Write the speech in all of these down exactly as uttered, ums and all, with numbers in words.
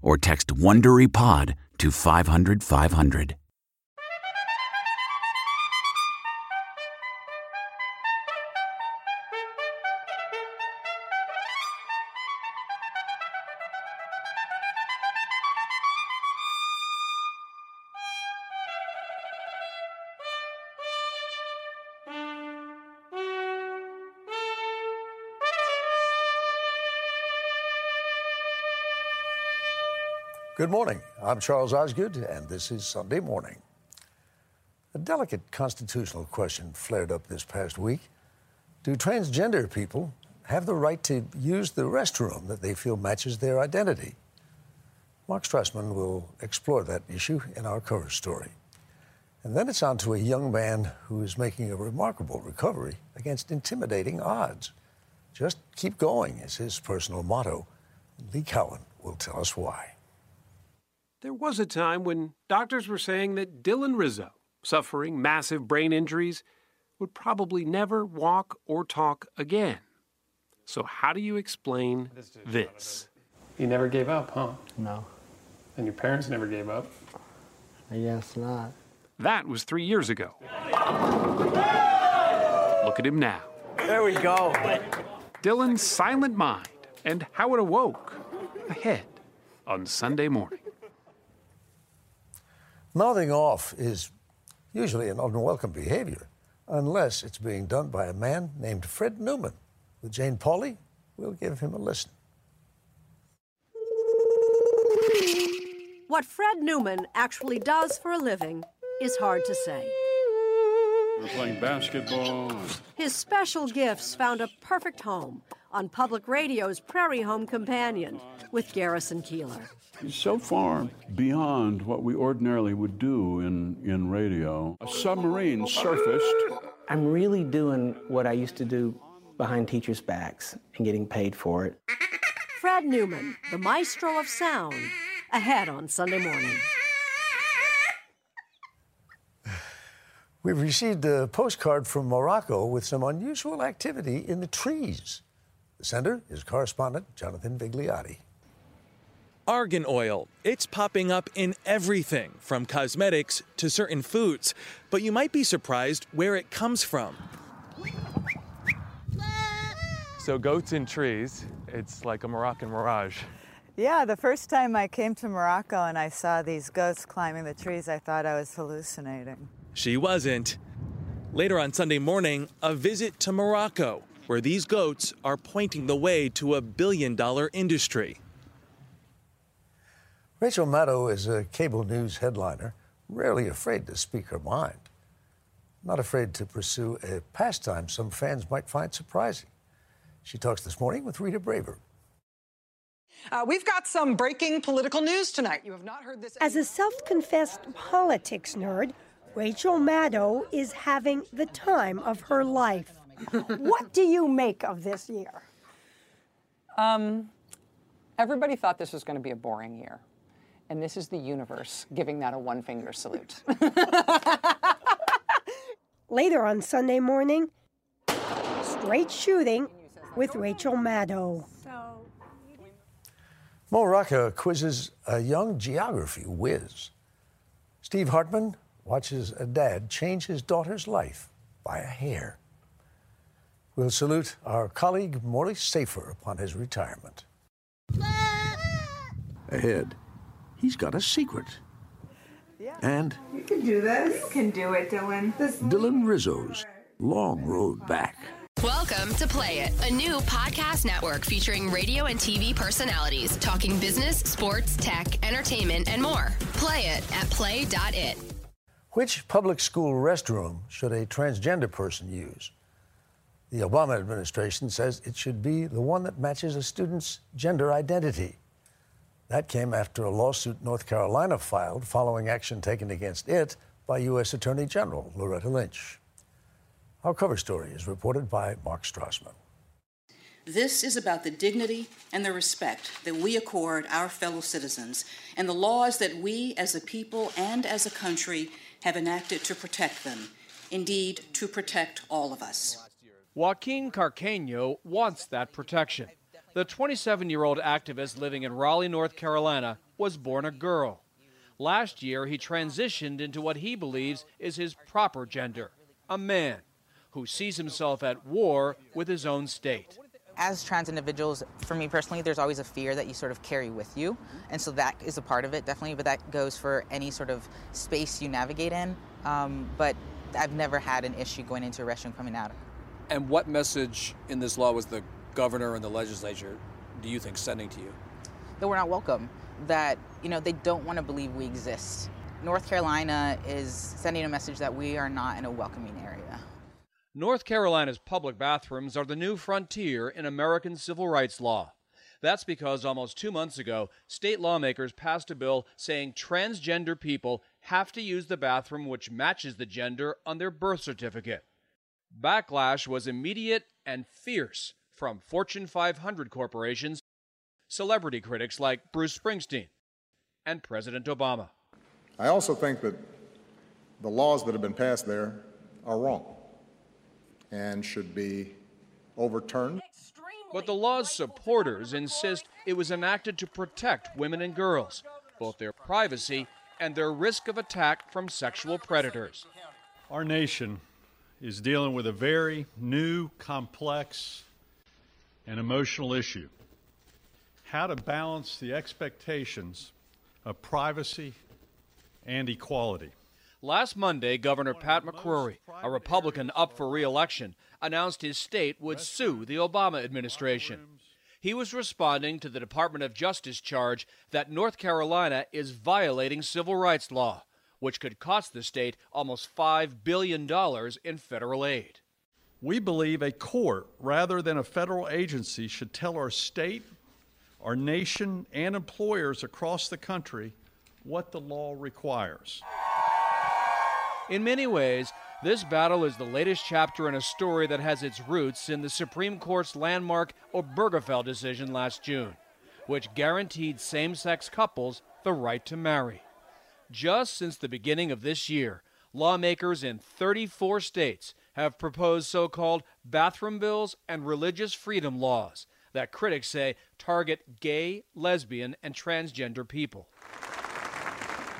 or text WonderyPod to five hundred five hundred. Good morning. I'm Charles Osgood, and this is Sunday Morning. A delicate constitutional question flared up this past week. Do transgender people have the right to use the restroom that they feel matches their identity? Mark Strassman will explore that issue in our cover story. And then it's on to a young man who is making a remarkable recovery against intimidating odds. Just keep going is his personal motto. Lee Cowan will tell us why. There was a time when doctors were saying that Dylan Rizzo, suffering massive brain injuries, would probably never walk or talk again. So how do you explain this? this? You never gave up, huh? No. And your parents never gave up? I guess not. That was three years ago. Look at him now. There we go. Dylan's silent mind and how it awoke ahead on Sunday morning. Mouthing off is usually an unwelcome behavior, unless it's being done by a man named Fred Newman. With Jane Pauley, we'll give him a listen. What Fred Newman actually does for a living is hard to say. We're playing basketball. His special gifts found a perfect home on public radio's Prairie Home Companion with Garrison Keillor. So far beyond what we ordinarily would do in, in radio, a submarine surfaced. I'm really doing what I used to do behind teachers' backs and getting paid for it. Fred Newman, the maestro of sound, ahead on Sunday Morning. We've received a postcard from Morocco with some unusual activity in the trees. The sender is correspondent Jonathan Vigliotti. Argan oil. It's popping up in everything, from cosmetics to certain foods. But you might be surprised where it comes from. So goats in trees, it's like a Moroccan mirage. Yeah, the first time I came to Morocco and I saw these goats climbing the trees, I thought I was hallucinating. She wasn't. Later on Sunday morning, a visit to Morocco, where these goats are pointing the way to a billion-dollar industry. Rachel Maddow is a cable news headliner, rarely afraid to speak her mind. Not afraid to pursue a pastime some fans might find surprising. She talks this morning with Rita Braver. Uh, we've got some breaking political news tonight. You have not heard this. As a self-confessed politics nerd, Rachel Maddow is having the time of her life. What do you make of this year? Um, everybody thought this was going to be a boring year. And this is the universe giving that a one-finger salute. Later on Sunday morning, straight shooting with Rachel Maddow. Morocco quizzes a young geography whiz. Steve Hartman watches a dad change his daughter's life by a hair. We'll salute our colleague Morley Safer upon his retirement. Ahead, he's got a secret. Yeah. And you can do this. You can do it, Dylan. This Dylan Rizzo's long road back. Welcome to Play It, a new podcast network featuring radio and T V personalities talking business, sports, tech, entertainment, and more. Play it at play dot it. Which public school restroom should a transgender person use? The Obama administration says it should be the one that matches a student's gender identity. That came after a lawsuit North Carolina filed following action taken against it by U S Attorney General Loretta Lynch. Our cover story is reported by Mark Strassman. This is about the dignity and the respect that we accord our fellow citizens and the laws that we as a people and as a country have enacted to protect them, indeed to protect all of us. Joaquin Carcano wants that protection. The twenty-seven-year-old activist living in Raleigh, North Carolina, was born a girl. Last year, he transitioned into what he believes is his proper gender, a man who sees himself at war with his own state. As trans individuals, for me personally, there's always a fear that you sort of carry with you. And so that is a part of it, definitely. But that goes for any sort of space you navigate in. Um, but I've never had an issue going into a restroom coming out. And what message in this law was the governor and the legislature, do you think, sending to you? That we're not welcome. That, you know, they don't want to believe we exist. North Carolina is sending a message that we are not in a welcoming area. North Carolina's public bathrooms are the new frontier in American civil rights law. That's because almost two months ago, state lawmakers passed a bill saying transgender people have to use the bathroom which matches the gender on their birth certificate. Backlash was immediate and fierce from Fortune five hundred corporations, celebrity critics like Bruce Springsteen, and President Obama. I also think that the laws that have been passed there are wrong and should be overturned. But the law's supporters insist it was enacted to protect women and girls, both their privacy and their risk of attack from sexual predators. Our nation is dealing with a very new, complex, and emotional issue. How to balance the expectations of privacy and equality. Last Monday, Governor Pat McCrory, a Republican up for re-election, announced his state would sue the Obama administration. He was responding to the Department of Justice charge that North Carolina is violating civil rights law, which could cost the state almost five billion dollars in federal aid. We believe a court, rather than a federal agency, should tell our state, our nation, and employers across the country what the law requires. In many ways, this battle is the latest chapter in a story that has its roots in the Supreme Court's landmark Obergefell decision last June, which guaranteed same-sex couples the right to marry. Just since the beginning of this year, lawmakers in thirty-four states have proposed so-called bathroom bills and religious freedom laws that critics say target gay, lesbian, and transgender people.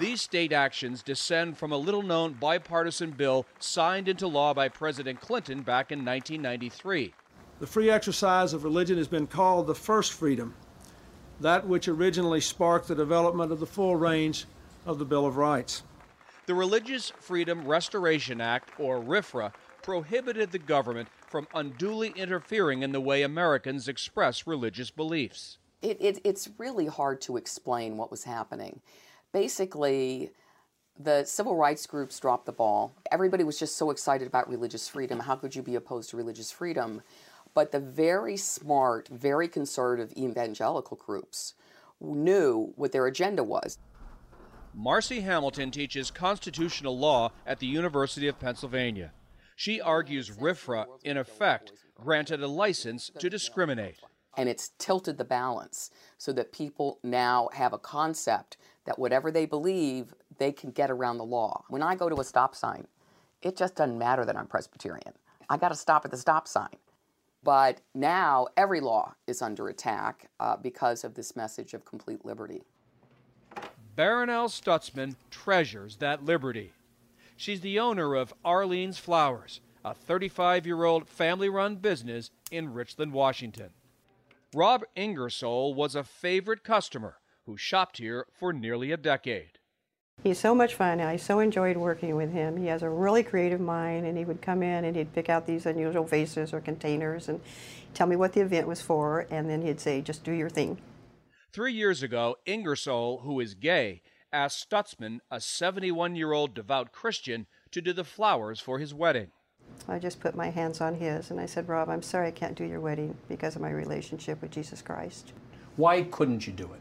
These state actions descend from a little-known bipartisan bill signed into law by President Clinton back in nineteen ninety-three. The free exercise of religion has been called the first freedom, that which originally sparked the development of the full range of the Bill of Rights. The Religious Freedom Restoration Act, or RFRA, prohibited the government from unduly interfering in the way Americans express religious beliefs. It, it, it's really hard to explain what was happening. Basically, the civil rights groups dropped the ball. Everybody was just so excited about religious freedom. How could you be opposed to religious freedom? But the very smart, very conservative evangelical groups knew what their agenda was. Marcy Hamilton teaches constitutional law at the University of Pennsylvania. She argues RFRA, in effect, granted a license to discriminate. And it's tilted the balance so that people now have a concept that whatever they believe, they can get around the law. When I go to a stop sign, it just doesn't matter that I'm Presbyterian. I got to stop at the stop sign. But now every law is under attack uh, because of this message of complete liberty. Baronelle Stutzman treasures that liberty. She's the owner of Arlene's Flowers, a thirty-five-year-old family-run business in Richland, Washington. Rob Ingersoll was a favorite customer who shopped here for nearly a decade. He's so much fun. I so enjoyed working with him. He has a really creative mind, and he would come in and he'd pick out these unusual vases or containers and tell me what the event was for, and then he'd say, just do your thing. Three years ago, Ingersoll, who is gay, asked Stutzman, a seventy-one-year-old devout Christian, to do the flowers for his wedding. I just put my hands on his, and I said, Rob, I'm sorry I can't do your wedding because of my relationship with Jesus Christ. Why couldn't you do it?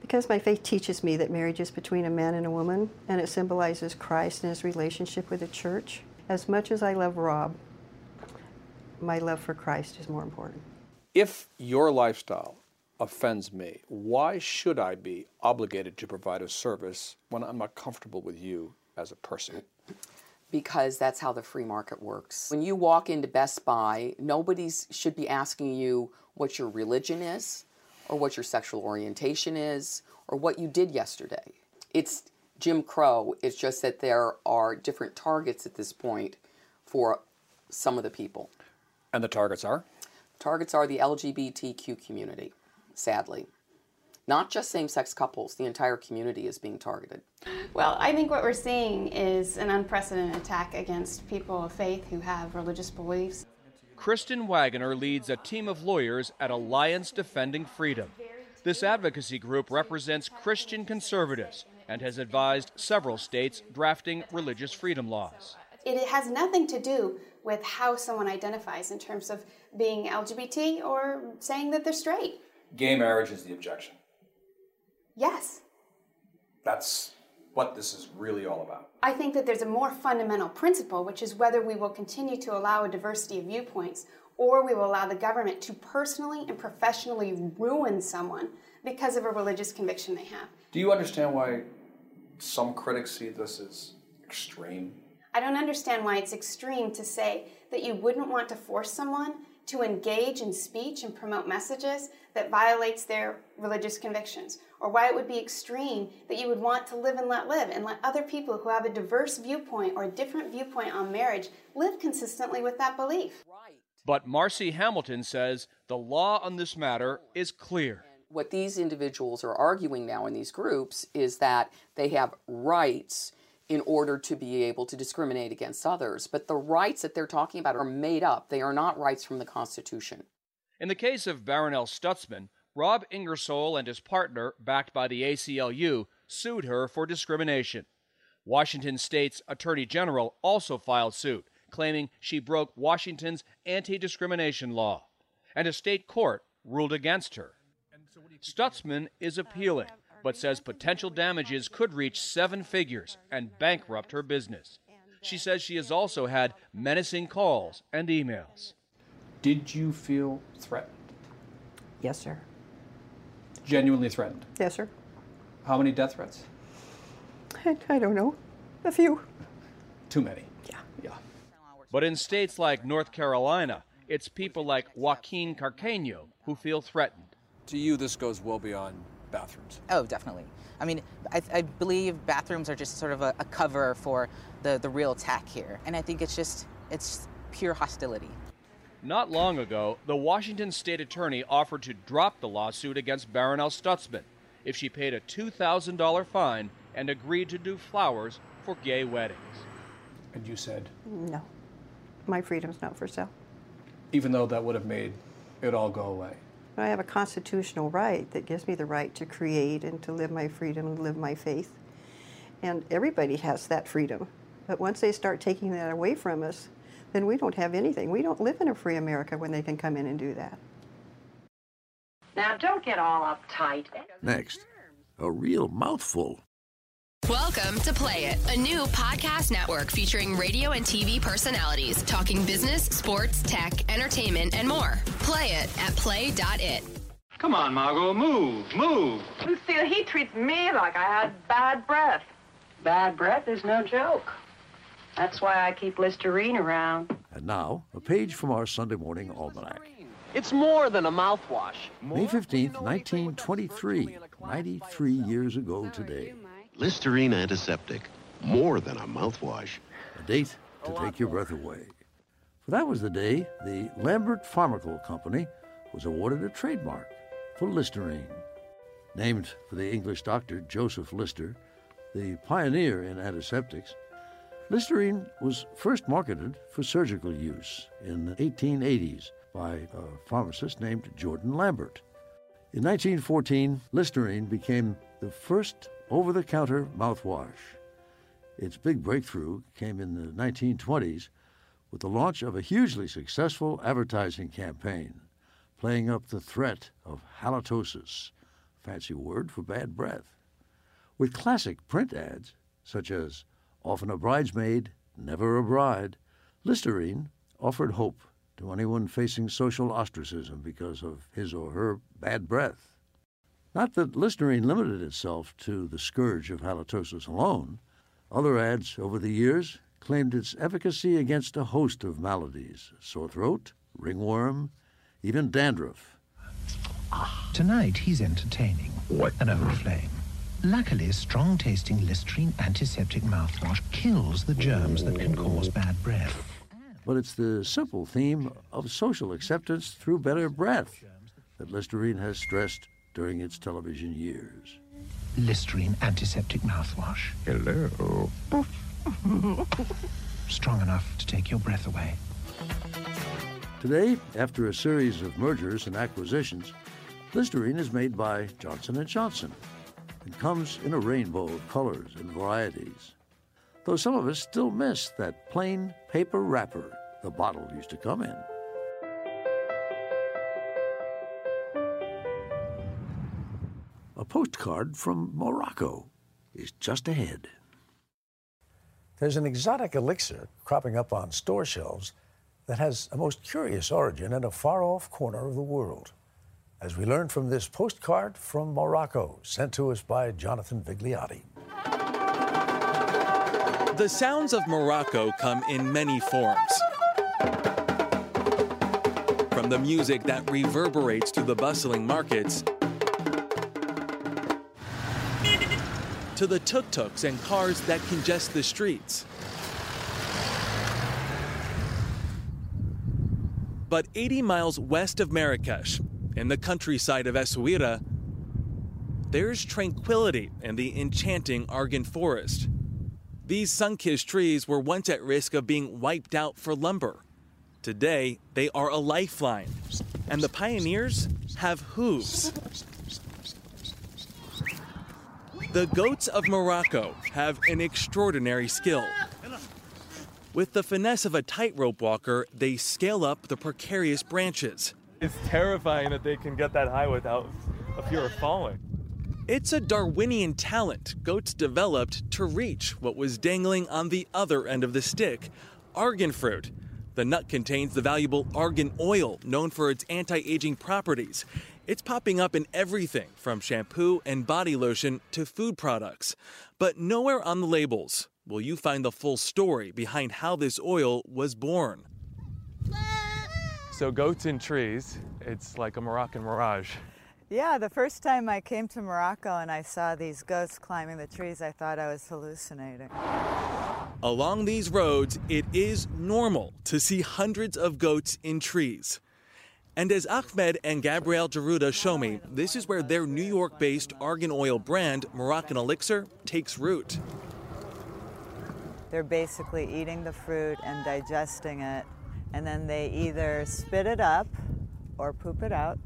Because my faith teaches me that marriage is between a man and a woman, and it symbolizes Christ and his relationship with the church. As much as I love Rob, my love for Christ is more important. If your lifestyle offends me, why should I be obligated to provide a service when I'm not comfortable with you as a person? Because that's how the free market works. When you walk into Best Buy, nobody should be asking you what your religion is, or what your sexual orientation is, or what you did yesterday. It's Jim Crow. It's just that there are different targets at this point for some of the people. And the targets are? Targets are the L G B T Q community, sadly. Not just same-sex couples. The entire community is being targeted. Well, I think what we're seeing is an unprecedented attack against people of faith who have religious beliefs. Kristen Wagoner leads a team of lawyers at Alliance Defending Freedom. This advocacy group represents Christian conservatives and has advised several states drafting religious freedom laws. It has nothing to do with how someone identifies in terms of being L G B T or saying that they're straight. Gay marriage is the objection. Yes. That's what this is really all about. I think that there's a more fundamental principle, which is whether we will continue to allow a diversity of viewpoints or we will allow the government to personally and professionally ruin someone because of a religious conviction they have. Do you understand why some critics see this as extreme? I don't understand why it's extreme to say that you wouldn't want to force someone to engage in speech and promote messages that violates their religious convictions, or why it would be extreme that you would want to live and let live and let other people who have a diverse viewpoint or a different viewpoint on marriage live consistently with that belief. But Marcy Hamilton says the law on this matter is clear. What these individuals are arguing now in these groups is that they have rights in order to be able to discriminate against others. But the rights that they're talking about are made up. They are not rights from the Constitution. In the case of Baronelle Stutzman, Rob Ingersoll and his partner, backed by the A C L U, sued her for discrimination. Washington State's Attorney General also filed suit, claiming she broke Washington's anti-discrimination law. And a state court ruled against her. Stutzman is appealing, but says potential damages could reach seven figures and bankrupt her business. She says she has also had menacing calls and emails. Did you feel threatened? Yes, sir. Genuinely threatened? Yes, sir. How many death threats? I, I don't know. A few. Too many. Yeah. Yeah. But in states like North Carolina, it's people like Joaquin Carcano who feel threatened. To you, this goes well beyond bathrooms. Oh, definitely. I mean, I, I believe bathrooms are just sort of a, a cover for the, the real attack here. And I think it's just, it's pure hostility. Not long ago, the Washington state attorney offered to drop the lawsuit against Baronelle Stutzman if she paid a two thousand dollars fine and agreed to do flowers for gay weddings. And you said? No. My freedom's not for sale. Even though that would have made it all go away? I have a constitutional right that gives me the right to create and to live my freedom and live my faith. And everybody has that freedom. But once they start taking that away from us, then we don't have anything. We don't live in a free America when they can come in and do that. Now, don't get all uptight. Next, a real mouthful. Welcome to Play It, a new podcast network featuring radio and T V personalities talking business, sports, tech, entertainment, and more. Play it at play dot it. Come on, Margot, move, move. Lucille, he treats me like I had bad breath. Bad breath is no joke. That's why I keep Listerine around. And now, a page from our Sunday morning almanac. It's more than a mouthwash. May fifteenth, nineteen twenty-three, ninety-three years ago today. Listerine antiseptic, more than a mouthwash. A date to take your breath away. For that was the day the Lambert Pharmaceutical Company was awarded a trademark for Listerine. Named for the English doctor Joseph Lister, the pioneer in antiseptics, Listerine was first marketed for surgical use in the eighteen eighties by a pharmacist named Jordan Lambert. In nineteen fourteen, Listerine became the first over-the-counter mouthwash. Its big breakthrough came in the nineteen twenties with the launch of a hugely successful advertising campaign, playing up the threat of halitosis, a fancy word for bad breath, with classic print ads such as "Often a bridesmaid, never a bride." Listerine offered hope to anyone facing social ostracism because of his or her bad breath. Not that Listerine limited itself to the scourge of halitosis alone. Other ads over the years claimed its efficacy against a host of maladies, sore throat, ringworm, even dandruff. Tonight he's entertaining. What? An old flame. Luckily, strong-tasting Listerine antiseptic mouthwash kills the germs that can cause bad breath. But it's the simple theme of social acceptance through better breath that Listerine has stressed during its television years. Listerine antiseptic mouthwash. Hello. Strong enough to take your breath away. Today, after a series of mergers and acquisitions, Listerine is made by Johnson and Johnson and comes in a rainbow of colors and varieties. Though some of us still miss that plain paper wrapper the bottle used to come in. A postcard from Morocco is just ahead. There's an exotic elixir cropping up on store shelves that has a most curious origin in a far-off corner of the world, as we learn from this postcard from Morocco, sent to us by Jonathan Vigliotti. The sounds of Morocco come in many forms. From the music that reverberates through the bustling markets, to the tuk-tuks and cars that congest the streets. But eighty miles west of Marrakesh, in the countryside of Essaouira, there's tranquility in the enchanting Argan forest. These sun-kissed trees were once at risk of being wiped out for lumber. Today, they are a lifeline, and the pioneers have hooves. The goats of Morocco have an extraordinary skill. With the finesse of a tightrope walker, they scale up the precarious branches. It's terrifying that they can get that high without a fear of falling. It's a Darwinian talent goats developed to reach what was dangling on the other end of the stick, argan fruit. The nut contains the valuable argan oil, known for its anti-aging properties. It's popping up in everything from shampoo and body lotion to food products. But nowhere on the labels will you find the full story behind how this oil was born. So goats and trees, it's like a Moroccan mirage. Yeah, the first time I came to Morocco and I saw these goats climbing the trees, I thought I was hallucinating. Along these roads, it is normal to see hundreds of goats in trees. And as Ahmed and Gabrielle Geruda show me, this is where their New York-based Argan oil brand, Moroccan Elixir, takes root. They're basically eating the fruit and digesting it, and then they either spit it up or poop it out.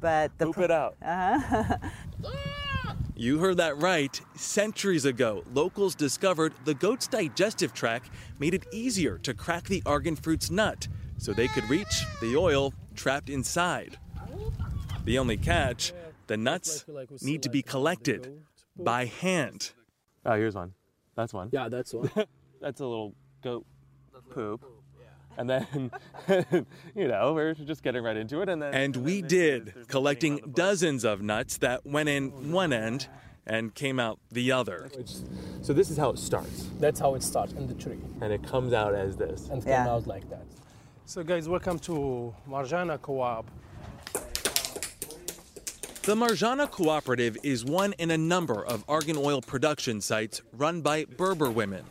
But the poop po- it out. Uh-huh. You heard that right. Centuries ago, locals discovered the goat's digestive tract made it easier to crack the Argan fruit's nut, so they could reach the oil trapped inside. The only catch, the nuts need to be collected by hand. Oh, here's one. That's one. Yeah, that's one. That's a little goat poop. And then, you know, we're just getting right into it. And then, and we did, collecting dozens of nuts that went in one end and came out the other. So this is how it starts. That's how it starts, in the tree. And it comes out as this. And yeah. Comes out like that. So guys, welcome to Marjana Co-op. The Marjana Cooperative is one in a number of argan oil production sites run by Berber women.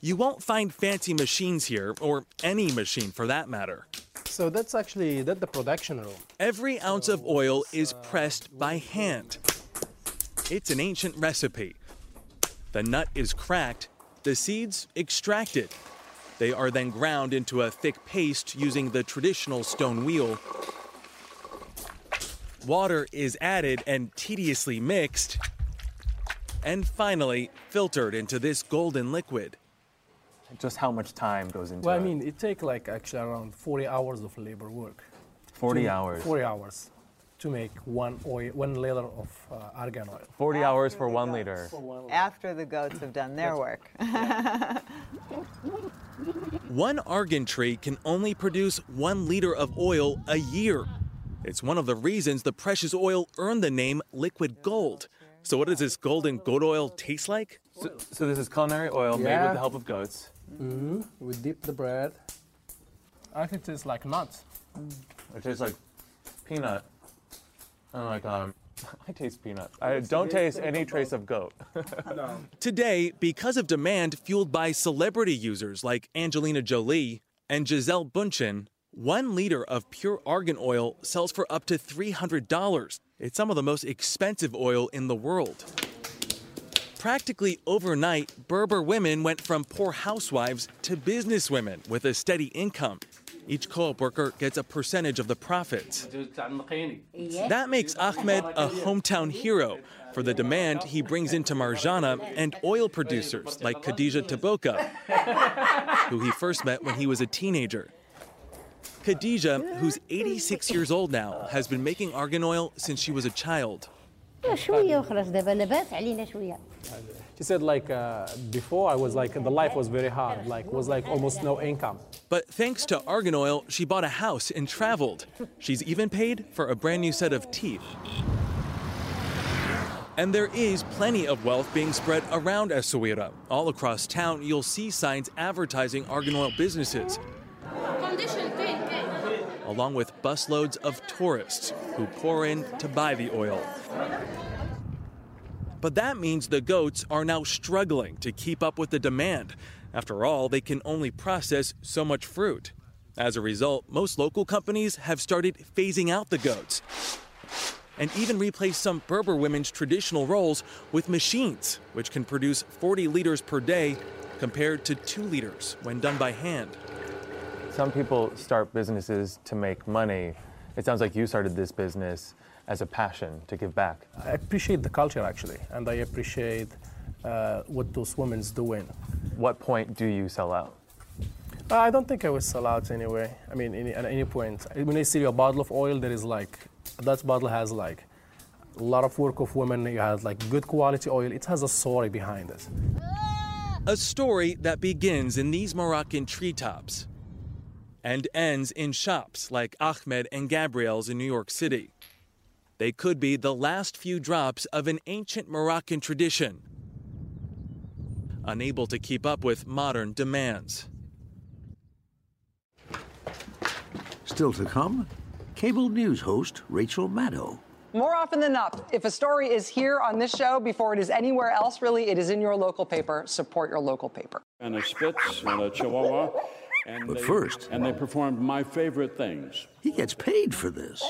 You won't find fancy machines here, or any machine for that matter. So that's actually that's the production room. Every ounce so of oil is uh, pressed by hand. It's an ancient recipe. The nut is cracked, the seeds extracted. They are then ground into a thick paste using the traditional stone wheel. Water is added and tediously mixed, and finally filtered into this golden liquid. Just how much time goes into it? Well, I mean, it takes like actually around forty hours of labor work. forty hours? forty hours to make one oil, one liter of uh, argan oil. forty hours for one liter. After the goats have done their work. One argan tree can only produce one liter of oil a year. It's one of the reasons the precious oil earned the name liquid gold. So what does this golden goat oil taste like? So, so this is culinary oil, yeah, made with the help of goats. Mm-hmm. We dip the bread. Actually, it tastes like nuts. It tastes like peanut. And like, um, I taste peanut. I don't taste any trace of goat. No. Today, because of demand fueled by celebrity users like Angelina Jolie and Gisele Bündchen, one liter of pure argan oil sells for up to three hundred dollars. It's some of the most expensive oil in the world. Practically overnight, Berber women went from poor housewives to businesswomen with a steady income. Each co-op worker gets a percentage of the profits. That makes Ahmed a hometown hero for the demand he brings into Marjana and oil producers like Khadija Taboka, who he first met when he was a teenager. Khadija, who's eighty-six years old now, has been making argan oil since she was a child. She said, like, uh, before I was like, the life was very hard, like, was like almost no income. But thanks to argan oil, she bought a house and traveled. She's even paid for a brand new set of teeth. And there is plenty of wealth being spread around Essaouira. All across town, you'll see signs advertising argan oil businesses, along with busloads of tourists who pour in to buy the oil. But that means the goats are now struggling to keep up with the demand. After all, they can only process so much fruit. As a result, most local companies have started phasing out the goats and even replaced some Berber women's traditional roles with machines, which can produce forty liters per day compared to two liters when done by hand. Some people start businesses to make money. It sounds like you started this business as a passion to give back. I appreciate the culture, actually, and I appreciate uh, what those women's doing. What point do you sell out? Uh, I don't think I would sell out anyway. I mean, any, at any point. When I see a bottle of oil, there is like, that bottle has like a lot of work of women. It has like good quality oil. It has a story behind it. A story that begins in these Moroccan treetops and ends in shops like Ahmed and Gabrielle's in New York City. They could be the last few drops of an ancient Moroccan tradition, unable to keep up with modern demands. Still to come, cable news host Rachel Maddow More often than not, if a story is here on this show before it is anywhere else, really, it is in your local paper. Support your local paper. And a Spitz and a Chihuahua. And but they, first... And they performed my favorite things. He gets paid for this.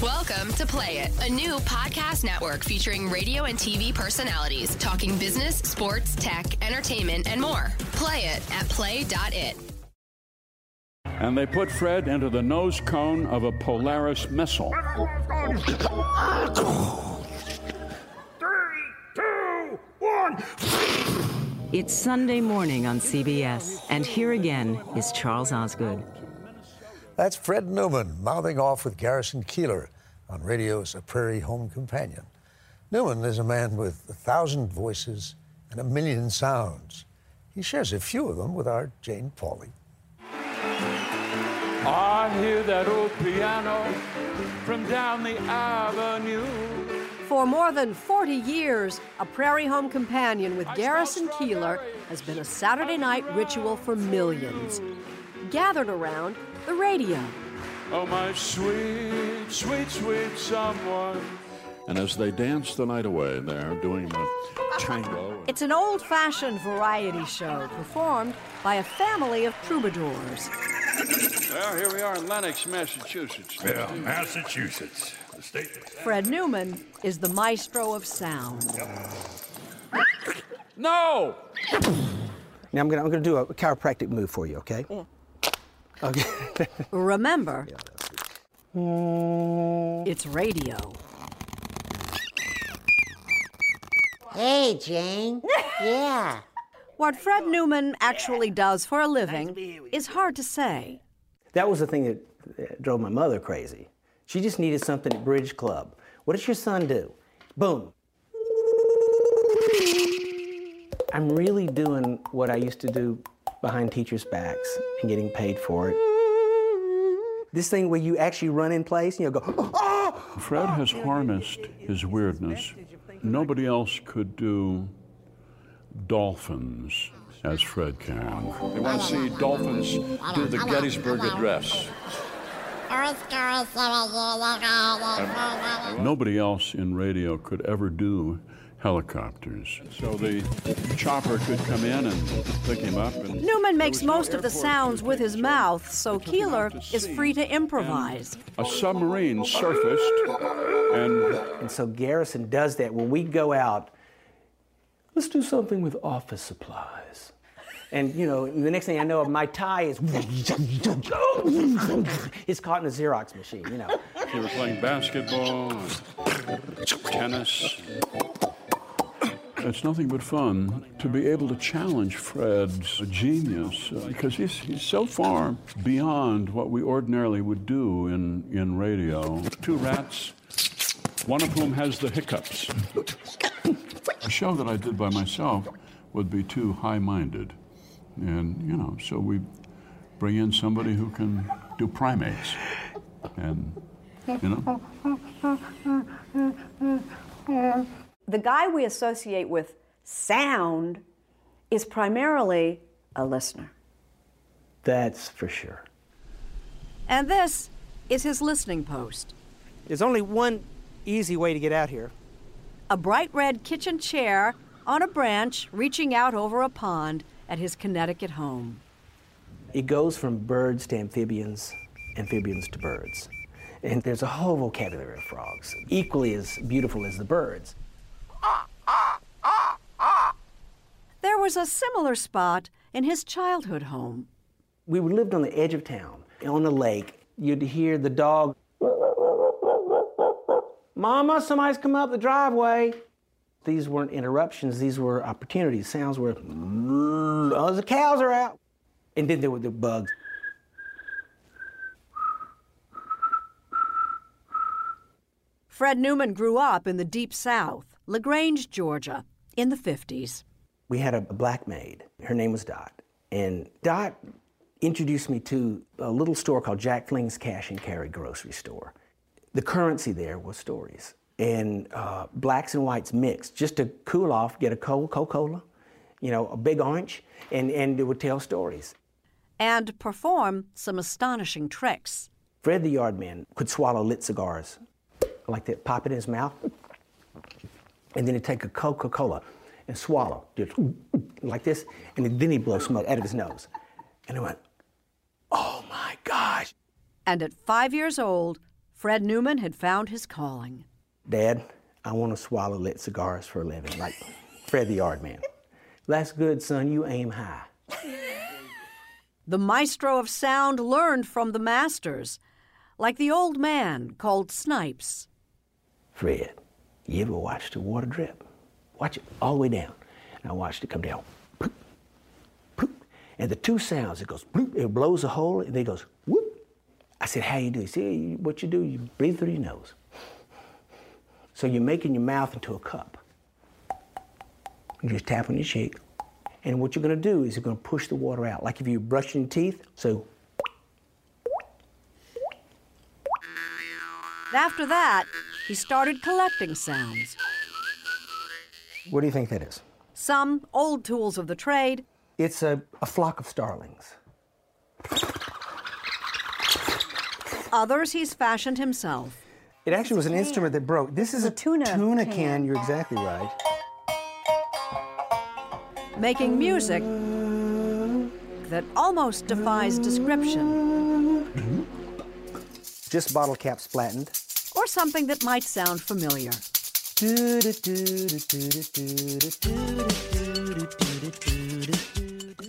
Welcome to Play It, a new podcast network featuring radio and T V personalities talking business, sports, tech, entertainment, and more. Play it at play dot it. And they put Fred into the nose cone of a Polaris missile. Three, two, one. It's Sunday morning on C B S, and here again is Charles Osgood. That's Fred Newman mouthing off with Garrison Keillor on radio's A Prairie Home Companion. Newman is a man with a thousand voices and a million sounds. He shares a few of them with our Jane Pauley. I hear that old piano from down the avenue. For more than forty years, A Prairie Home Companion with Garrison Keillor has been a Saturday night ritual for millions. Gathered around the radio. Oh, my sweet, sweet, sweet someone. And as they dance the night away, they're doing the tango. It's an old-fashioned variety show performed by a family of troubadours. Well, here we are in Lenox, Massachusetts. Yeah, Massachusetts, the state. Fred Newman is the maestro of sound. Yep. No! Now, I'm going to do a chiropractic move for you, okay? Yeah. Okay. Remember, it's radio. Hey, Jane. Yeah. What Fred Newman actually does for a living is hard to say. That was the thing that drove my mother crazy. She just needed something at Bridge Club. What does your son do? Boom. I'm really doing what I used to do behind teachers' backs and getting paid for it. This thing where you actually run in place and you'll go, oh, oh, Fred has harnessed his weirdness. Nobody else could do dolphins as Fred can. They want to see dolphins do the Gettysburg Address. And nobody else in radio could ever do helicopters. So the chopper could come in and pick him up. And Newman makes most of the sounds with his mouth, so Keillor is free to improvise. A submarine surfaced, and... And so Garrison does that. When we go out, let's do something with office supplies. And, you know, the next thing I know, my tie is... It's caught in a Xerox machine, you know. They were playing basketball, tennis. It's nothing but fun to be able to challenge Fred's genius, uh, because he's, he's so far beyond what we ordinarily would do in, in radio. Two rats, one of whom has the hiccups. A show that I did by myself would be too high-minded. And, you know, so we bring in somebody who can do primates. And, you know... The guy we associate with sound is primarily a listener. That's for sure. And this is his listening post. There's only one easy way to get out here. A bright red kitchen chair on a branch reaching out over a pond at his Connecticut home. It goes from birds to amphibians, amphibians to birds. And there's a whole vocabulary of frogs, equally as beautiful as the birds. There was a similar spot in his childhood home. We lived on the edge of town, on the lake. You'd hear the dog, Mama, somebody's come up the driveway. These weren't interruptions, these were opportunities. Sounds were, oh, the cows are out. And then there were the bugs. Fred Newman grew up in the Deep South, LaGrange, Georgia, in the fifties. We had a black maid. Her name was Dot. And Dot introduced me to a little store called Jack Fling's Cash and Carry Grocery Store. The currency there was stories. And uh, blacks and whites mixed. Just to cool off, get a cold Coca-Cola, you know, a big orange, and, and it would tell stories. and perform some astonishing tricks. Fred the Yardman could swallow lit cigars like that, pop it in his mouth, and then he'd take a Coca-Cola and swallow, just like this, and then he'd blow smoke out of his nose. And I went, oh my gosh. And at five years old, Fred Newman had found his calling. Dad, I want to swallow lit cigars for a living, like Fred the Yardman. That's good, son, you aim high. The maestro of sound learned from the masters, like the old man called Snipes. Fred, you ever watched the water drip? Watch it all the way down. And I watched it come down. Bloop, bloop. And the two sounds, it goes, bloop, it blows a hole, and then it goes, whoop. I said, how you do? He said, what you do, you breathe through your nose. So you're making your mouth into a cup. You just tap on your cheek. And what you're going to do is you're going to push the water out, like if you're brushing your teeth. So. After that, he started collecting sounds. What do you think that is? Some old tools of the trade. It's a, a flock of starlings. Others he's fashioned himself. It actually was an instrument that broke. This is a tuna can. You're exactly right. Making music that almost defies description. Just bottle caps flattened. Or something that might sound familiar.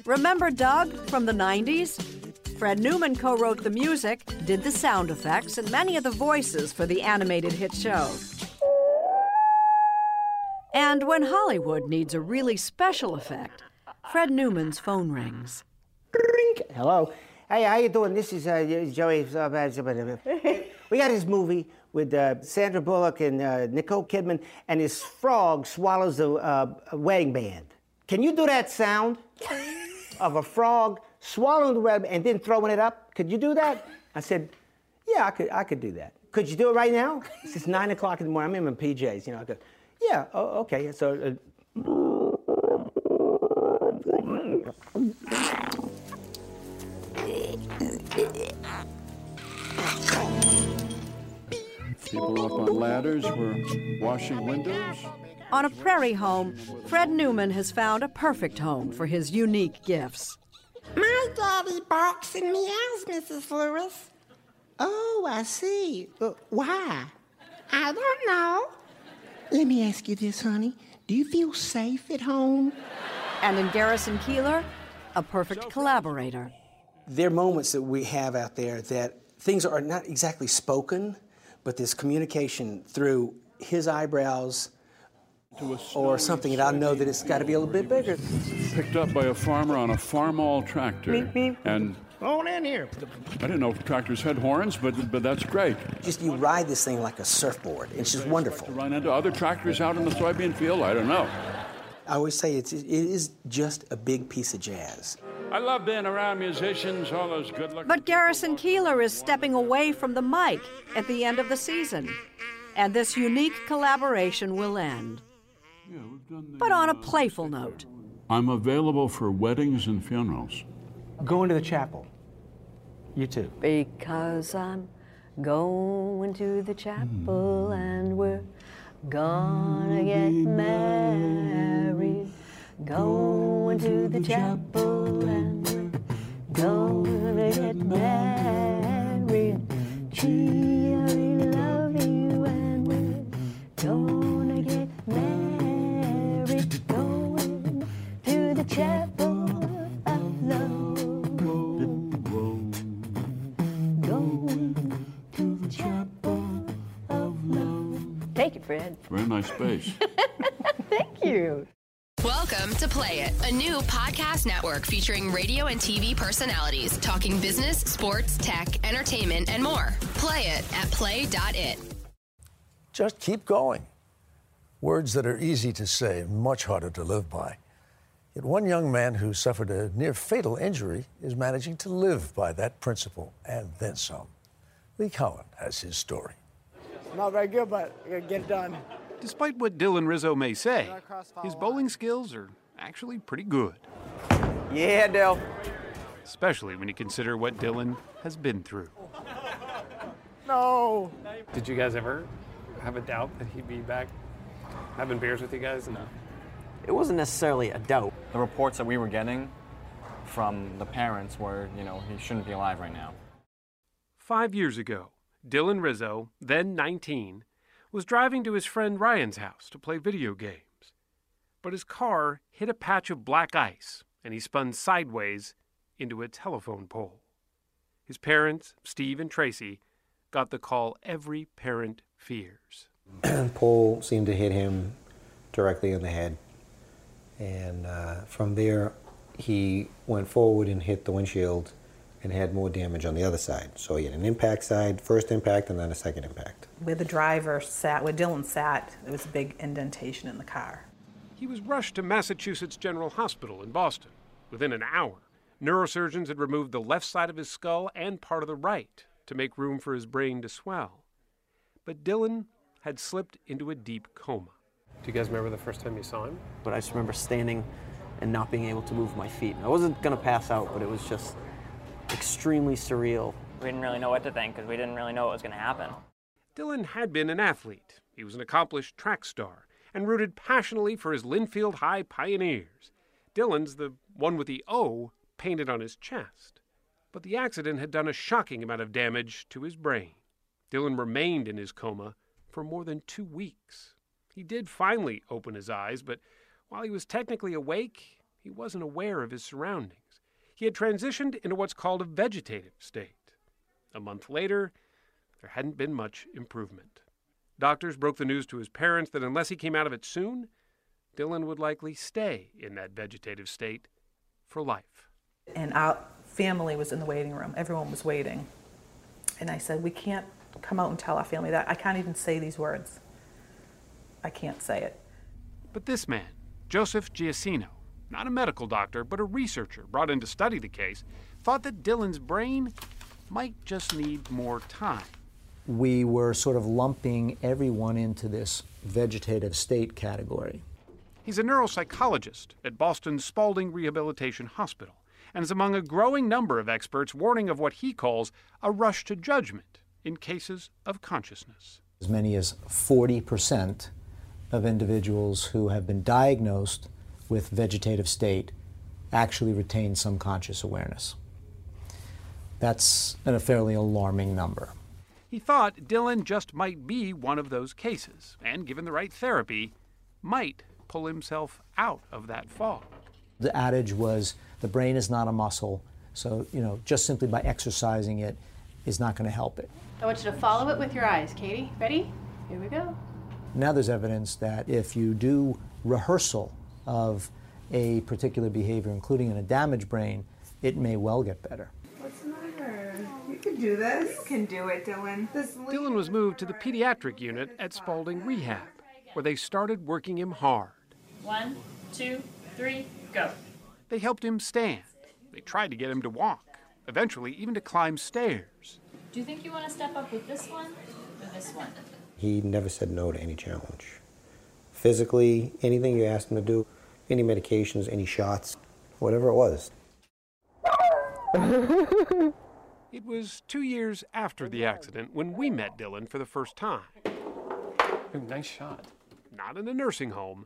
Remember Doug from the nineties? Fred Newman co-wrote the music, did the sound effects, and many of the voices for the animated hit show. And when Hollywood needs a really special effect, Fred Newman's phone rings. Hello. Hey, how you doing? This is uh, Joey. We got his movie with uh, Sandra Bullock and uh, Nicole Kidman, and his frog swallows a, uh, a wedding band. Can you do that sound of a frog swallowing the wedding band and then throwing it up? Could you do that? I said, yeah, I could, I could do that. Could you do it right now? It's nine o'clock in the morning. I'm in my P Js, you know. I go, yeah, oh, okay, so... Uh... People up on ladders were washing windows. On a prairie home, Fred Newman has found a perfect home for his unique gifts. My daddy barks and meows, Missus Lewis. Oh, I see. Uh, why? I don't know. Let me ask you this, honey. Do you feel safe at home? And in Garrison Keillor, a perfect collaborator. There are moments that we have out there that things are not exactly spoken, but there's communication through his eyebrows or something, and I know that it's got to be a little bit bigger. Picked up by a farmer on a farm-all tractor. Beep, beep. And on in here. I didn't know if tractors had horns, but but that's great. Just you ride this thing like a surfboard. It's just wonderful. To run into other tractors out in the soybean field, I don't know. I always say it's it is just a big piece of jazz. I love being around musicians, all those good-looking. But Garrison Keillor is stepping away from the mic at the end of the season, and this unique collaboration will end. Yeah, we've done the, but on a playful uh, note. I'm available for weddings and funerals. Going to the chapel. You too. Because I'm going to the chapel and we're gonna get married. Going to the chapel and we're gonna get married. Gee, I really love you and we're gonna get married. Going to the chapel of love. Take it, Fred. Very nice space. Thank you. Welcome to Play It, a new podcast network featuring radio and T V personalities talking business, sports, tech, entertainment, and more. Play it at play dot it. Just keep going. Words that are easy to say and much harder to live by. Yet one young man who suffered a near-fatal injury is managing to live by that principle, and then some. Lee Cowan has his story. Not very good, but I gotta get it done. Despite what Dylan Rizzo may say, his bowling skills are actually pretty good. Yeah, Dell. especially when you consider what Dylan has been through. No! Did you guys ever have a doubt that he'd be back having beers with you guys? No. It wasn't necessarily a doubt. The reports that we were getting from the parents were, you know, he shouldn't be alive right now. Five years ago, Dylan Rizzo, then nineteen, was driving to his friend Ryan's house to play video games. But his car hit a patch of black ice, and he spun sideways into a telephone pole. His parents, Steve and Tracy, got the call every parent fears. Pole seemed to hit him directly in the head. And uh, from there, he went forward and hit the windshield and had more damage on the other side. So he had an impact side, first impact, and then a second impact. Where the driver sat, where Dylan sat, there was a big indentation in the car. He was rushed to Massachusetts General Hospital in Boston. Within an hour, neurosurgeons had removed the left side of his skull and part of the right to make room for his brain to swell. But Dylan had slipped into a deep coma. Do you guys remember the first time you saw him? But I just remember standing and not being able to move my feet. I wasn't going to pass out, but it was just extremely surreal. We didn't really know what to think because we didn't really know what was going to happen. Dylan had been an athlete. He was an accomplished track star and rooted passionately for his Linfield High Pioneers. Dylan's the one with the O painted on his chest. But the accident had done a shocking amount of damage to his brain. Dylan remained in his coma for more than two weeks. He did finally open his eyes, but while he was technically awake, he wasn't aware of his surroundings. He had transitioned into what's called a vegetative state. A month later, there hadn't been much improvement. Doctors broke the news to his parents that unless he came out of it soon, Dylan would likely stay in that vegetative state for life. And our family was in the waiting room. Everyone was waiting. And I said, we can't come out and tell our family that. I can't even say these words. I can't say it. But this man, Joseph Giacino, not a medical doctor, but a researcher brought in to study the case, thought that Dylan's brain might just need more time. We were sort of lumping everyone into this vegetative state category. He's a neuropsychologist at Boston's Spaulding Rehabilitation Hospital and is among a growing number of experts warning of what he calls a rush to judgment in cases of consciousness. As many as forty percent of individuals who have been diagnosed with vegetative state actually retain some conscious awareness. That's a fairly alarming number. He thought Dylan just might be one of those cases, and given the right therapy, might pull himself out of that fog. The adage was, the brain is not a muscle, so, you know, just simply by exercising it is not going to help it. I want you to follow it with your eyes, Katie. Ready? Here we go. Now there's evidence that if you do rehearsal of a particular behavior, including in a damaged brain, it may well get better. What's the matter? You can do this. You can do it, Dylan. This Dylan was moved to the pediatric unit at Spaulding Rehab, where they started working him hard. One, two, three, go. They helped him stand. They tried to get him to walk, eventually even to climb stairs. Do you think you want to step up with this one or this one? He never said no to any challenge. Physically, anything you asked him to do, any medications, any shots, whatever it was. It was two years after the accident when we met Dylan for the first time. Ooh, nice shot. Not in a nursing home,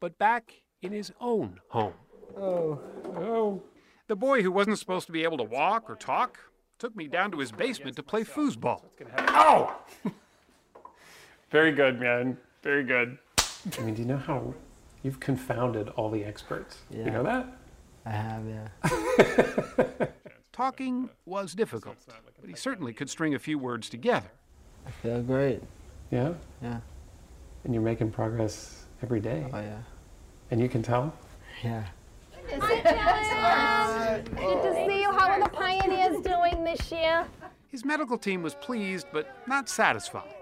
but back in his own home. Oh, oh. The boy who wasn't supposed to be able to walk or talk took me down to his basement to play foosball. Ow! Very good, man. Very good. I mean, do you know how you've confounded all the experts? Yeah. You know that? I have, yeah. Talking was difficult, but he certainly could string a few words together. I feel great. Yeah? Yeah. And you're making progress every day. Oh, yeah. And you can tell? Yeah. Hi, Dylan. Good to see you. How are the Pioneers doing this year? His medical team was pleased, but not satisfied.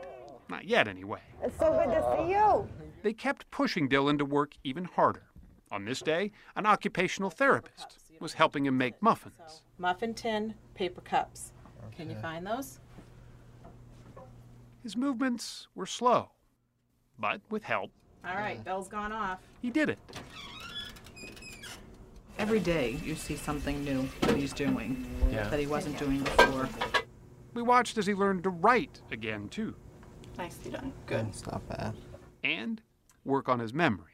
Not yet, anyway. It's so good to see you. They kept pushing Dylan to work even harder. On this day, an occupational therapist was helping him make muffins. So, muffin tin, paper cups. Okay. Can you find those? His movements were slow, but with help. All right, yeah. Bell's gone off. He did it. every day you see something new that he's doing, yeah. that he wasn't doing before. We watched as he learned to write again, too. Nicely done. Good. That's not bad. And work on his memory.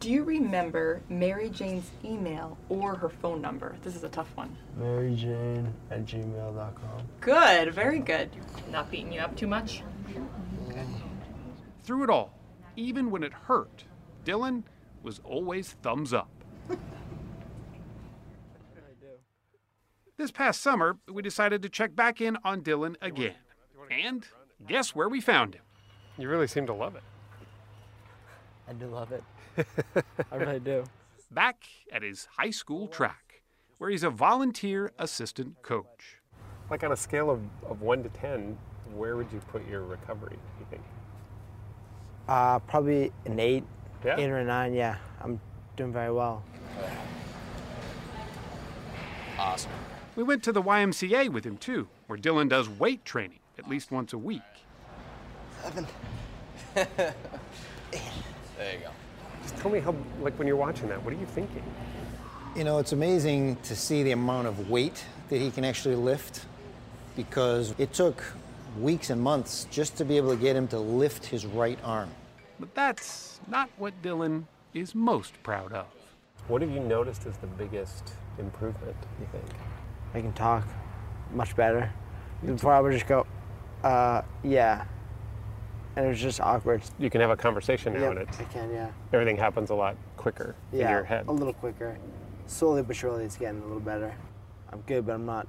Do you remember Mary Jane's email or her phone number? This is a tough one. Mary Jane at gmail dot com. Good. Very good. Not beating you up too much? Yeah. Through it all, even when it hurt, Dylan was always thumbs up. This past summer, we decided to check back in on Dylan again. And guess where we found him? You really seem to love it. I do love it. I really do. Back at his high school track, where he's a volunteer assistant coach. Like on a scale of, of one to ten, where would you put your recovery, do you think? Uh, probably an eight, yeah. eight or a nine, yeah. I'm doing very well. Awesome. We went to the Y M C A with him, too, where Dylan does weight training at least once a week. Seven. There you go. Just tell me how, like, when you're watching that, what are you thinking? You know, it's amazing to see the amount of weight that he can actually lift, because it took weeks and months just to be able to get him to lift his right arm. But that's not what Dylan is most proud of. What have you noticed as the biggest improvement, you think? I can talk much better. Before I would just go, uh, yeah. And it was just awkward. You can have a conversation now, yep, and it's... I can, yeah. Everything happens a lot quicker yeah, in your head. a little quicker. Slowly but surely it's getting a little better. I'm good, but I'm not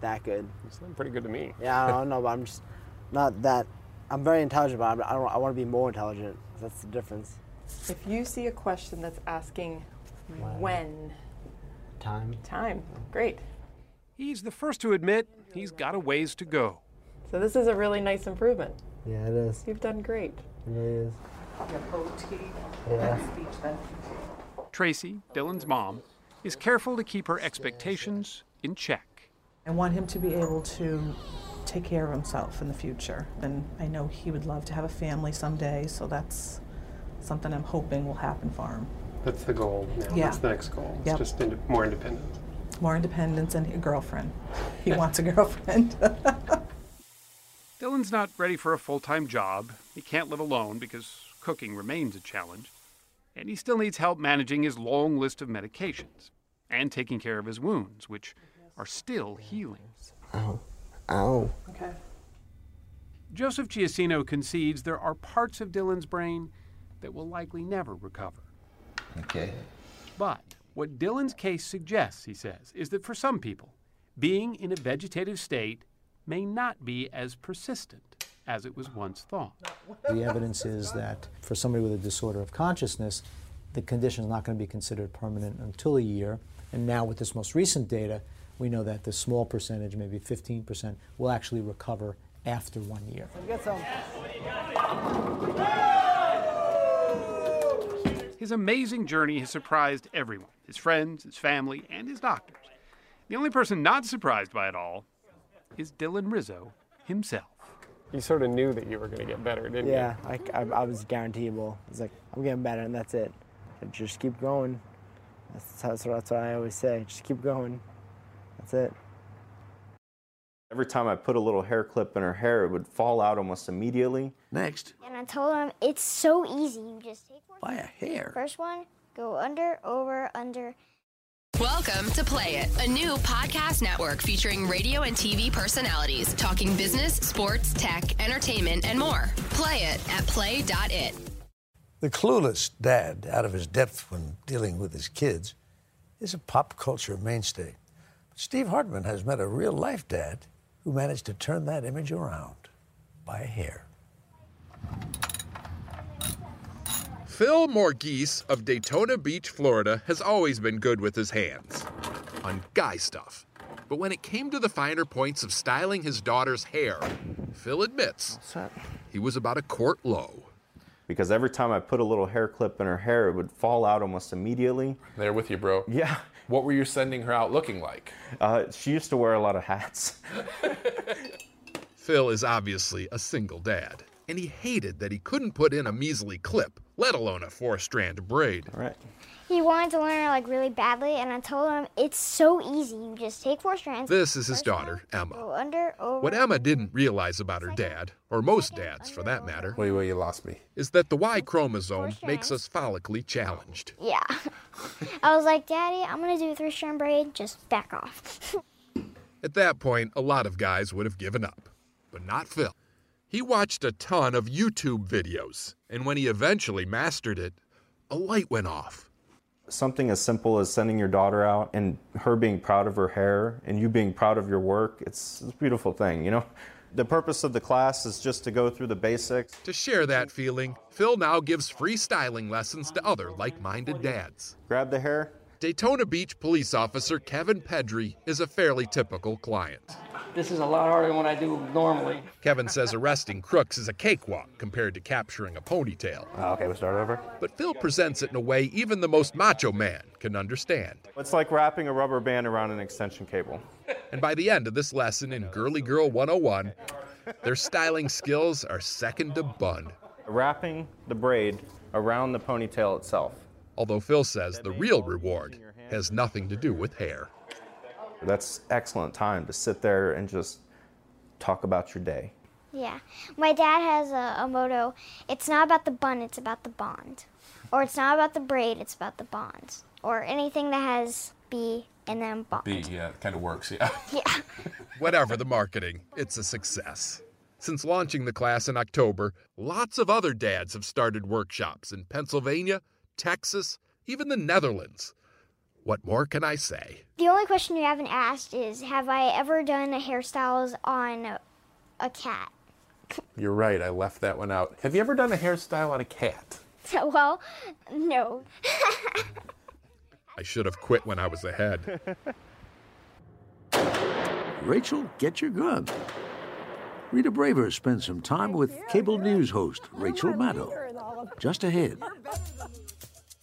that good. You sound pretty good to me. Yeah, I don't know, but I'm just not that... I'm very intelligent, but I'm, I, don't, I want to be more intelligent. That's the difference. If you see a question that's asking when... when Time. Time. Great. He's the first to admit he's got a ways to go. So this is a really nice improvement. Yeah, it is. You've done great. It really is. Your O T, yeah. Speech then. Tracy, Dylan's mom, is careful to keep her expectations in check. I want him to be able to take care of himself in the future. And I know he would love to have a family someday, so that's something I'm hoping will happen for him. That's the goal. Yeah. Yeah. That's the next goal. It's yep. just ind- more independence. More independence and a girlfriend. He wants a girlfriend. Dylan's not ready for a full-time job. He can't live alone because cooking remains a challenge. And he still needs help managing his long list of medications and taking care of his wounds, which are still healing. Ow. Ow. Okay. Joseph Giacino concedes there are parts of Dylan's brain that will likely never recover. Okay. But what Dylan's case suggests, he says, is that for some people, being in a vegetative state may not be as persistent as it was once thought. The evidence is that for somebody with a disorder of consciousness, the condition is not going to be considered permanent until a year. And now with this most recent data, we know that the small percentage, maybe fifteen percent, will actually recover after one year. So we got some. Yes, his amazing journey has surprised everyone, his friends, his family, and his doctors. The only person not surprised by it all is Dylan Rizzo himself. You sort of knew that you were going to get better, didn't yeah, you? Yeah, I, I, I was guaranteeable. I was like, I'm getting better, and that's it. I just keep going. That's, that's, what, that's what I always say, just keep going. That's it. Every time I put a little hair clip in her hair, it would fall out almost immediately. Next. And I told him, it's so easy. You just take one. By a hair. First one, go under, over, under. Welcome to Play It, a new podcast network featuring radio and T V personalities talking business, sports, tech, entertainment, and more. Play it at play dot it. The clueless dad, out of his depth when dealing with his kids, is a pop culture mainstay. But Steve Hartman has met a real-life dad who managed to turn that image around by a hair. Phil Morgeese of Daytona Beach, Florida, has always been good with his hands on guy stuff. But when it came to the finer points of styling his daughter's hair, Phil admits he was about a quart low. Because every time I put a little hair clip in her hair, it would fall out almost immediately. There with you, bro. Yeah. What were you sending her out looking like? Uh, she used to wear a lot of hats. Phil is obviously a single dad, and he hated that he couldn't put in a measly clip let alone a four-strand braid. All right. He wanted to learn it, like, really badly, and I told him it's so easy. You just take four strands. This is his daughter, Emma. Go under, over. What Emma didn't realize about her dad, or most dads for that matter, wait, wait, you lost me, is that the Y chromosome makes us follically challenged. Yeah. I was like, Daddy, I'm going to do a three-strand braid. Just back off. At that point, a lot of guys would have given up, but not Phil. He watched a ton of YouTube videos, and when he eventually mastered it, a light went off. Something as simple as sending your daughter out and her being proud of her hair and you being proud of your work, it's a beautiful thing, you know? The purpose of the class is just to go through the basics. To share that feeling, Phil now gives free styling lessons to other like-minded dads. Grab the hair. Daytona Beach police officer Kevin Pedry is a fairly typical client. This is a lot harder than what I do normally. Kevin says arresting crooks is a cakewalk compared to capturing a ponytail. Oh, okay, we'll start over. But Phil presents it in a way even the most macho man can understand. It's like wrapping a rubber band around an extension cable. And by the end of this lesson in Girly Girl one oh one, their styling skills are second to bun. Wrapping the braid around the ponytail itself. Although Phil says the real reward has nothing to do with hair. That's excellent time to sit there and just talk about your day. Yeah. My dad has a, a motto, it's not about the bun, it's about the bond. Or it's not about the braid, it's about the bond. Or anything that has B and then bond. B, yeah, kind of works, yeah. Yeah. Whatever the marketing, it's a success. Since launching the class in October, lots of other dads have started workshops in Pennsylvania, Texas, even the Netherlands. What more can I say? The only question you haven't asked is, have I ever done hairstyles on a cat? You're right, I left that one out. Have you ever done a hairstyle on a cat? Well, no. I should have quit when I was ahead. Rachel, get your gun. Rita Braver spent some time with cable news host Rachel Maddow. Just ahead.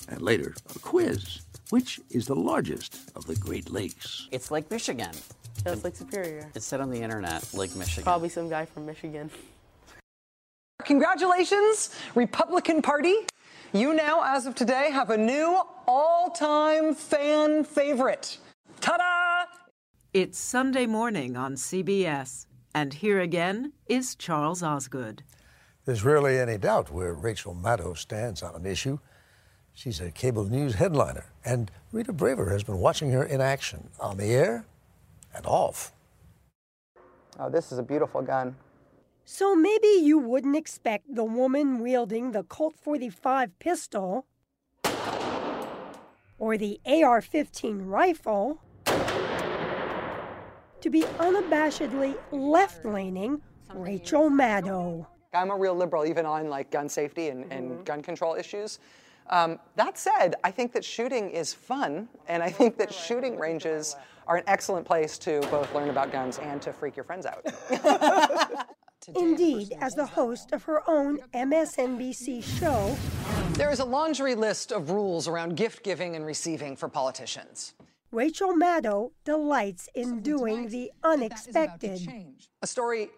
And later, a quiz. Which is the largest of the Great Lakes. It's Lake Michigan. Yeah, it's Lake Superior. It's said on the internet, Lake Michigan. Probably some guy from Michigan. Congratulations, Republican Party. You now, as of today, have a new all-time fan favorite. Ta-da! It's Sunday morning on C B S. And here again is Charles Osgood. There's rarely any doubt where Rachel Maddow stands on an issue. She's a cable news headliner, and Rita Braver has been watching her in action, on the air and off. Oh, this is a beautiful gun. So maybe you wouldn't expect the woman wielding the Colt forty-five pistol or the A R fifteen rifle to be unabashedly left-leaning Rachel Maddow. I'm a real liberal, even on like gun safety and, mm-hmm. and gun control issues. Um, that said, I think that shooting is fun, and I think that shooting ranges are an excellent place to both learn about guns and to freak your friends out. Indeed, as the host of her own M S N B C show, there is a laundry list of rules around gift giving and receiving for politicians. Rachel Maddow delights in doing the unexpected. A story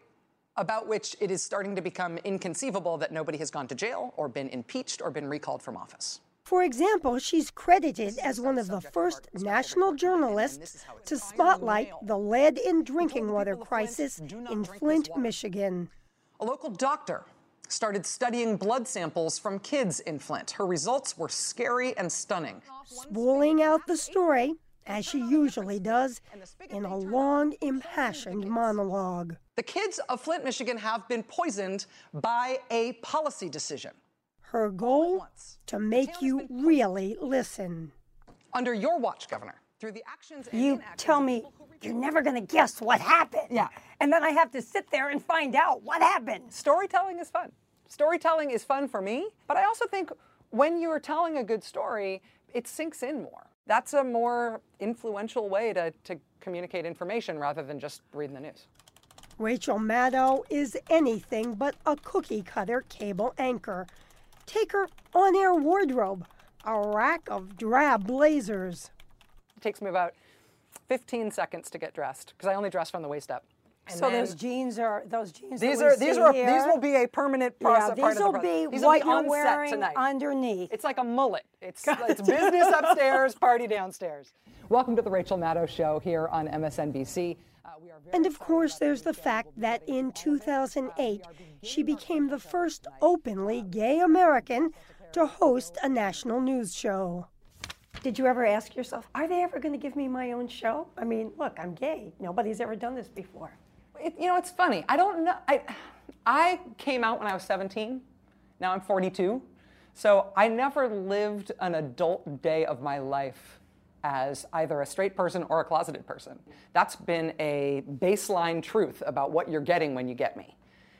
about which it is starting to become inconceivable that nobody has gone to jail or been impeached or been recalled from office. For example, she's credited as one of the first national journalists to spotlight the lead in drinking water crisis in Flint, Michigan. A local doctor started studying blood samples from kids in Flint. Her results were scary and stunning. Spooling out the story, as she usually does, in a long, impassioned monologue. The kids of Flint, Michigan have been poisoned by a policy decision. Her goal? To make you really listen. Under your watch, Governor, through the actions and you tell me you're never going to guess what happened. Yeah. And then I have to sit there and find out what happened. Storytelling is fun. Storytelling is fun for me, but I also think when you're telling a good story, it sinks in more. That's a more influential way to, to communicate information rather than just reading the news. Rachel Maddow is anything but a cookie-cutter cable anchor. Take her on-air wardrobe, a rack of drab blazers. It takes me about fifteen seconds to get dressed, because I only dress from the waist up. And so those jeans are those jeans. These are these are these will be a permanent process. Yeah, these will be what you're wearing underneath. It's like a mullet. It's it's business upstairs, party downstairs. Welcome to the Rachel Maddow Show here on M S N B C. Uh, we are very and of course, there's the fact that in two thousand eight, she became the first openly gay American to host a national news show. Did you ever ask yourself, are they ever going to give me my own show? I mean, look, I'm gay. Nobody's ever done this before. It, you know, it's funny. I don't know. I, I came out when I was seventeen. Now I'm forty-two. So I never lived an adult day of my life as either a straight person or a closeted person. That's been a baseline truth about what you're getting when you get me.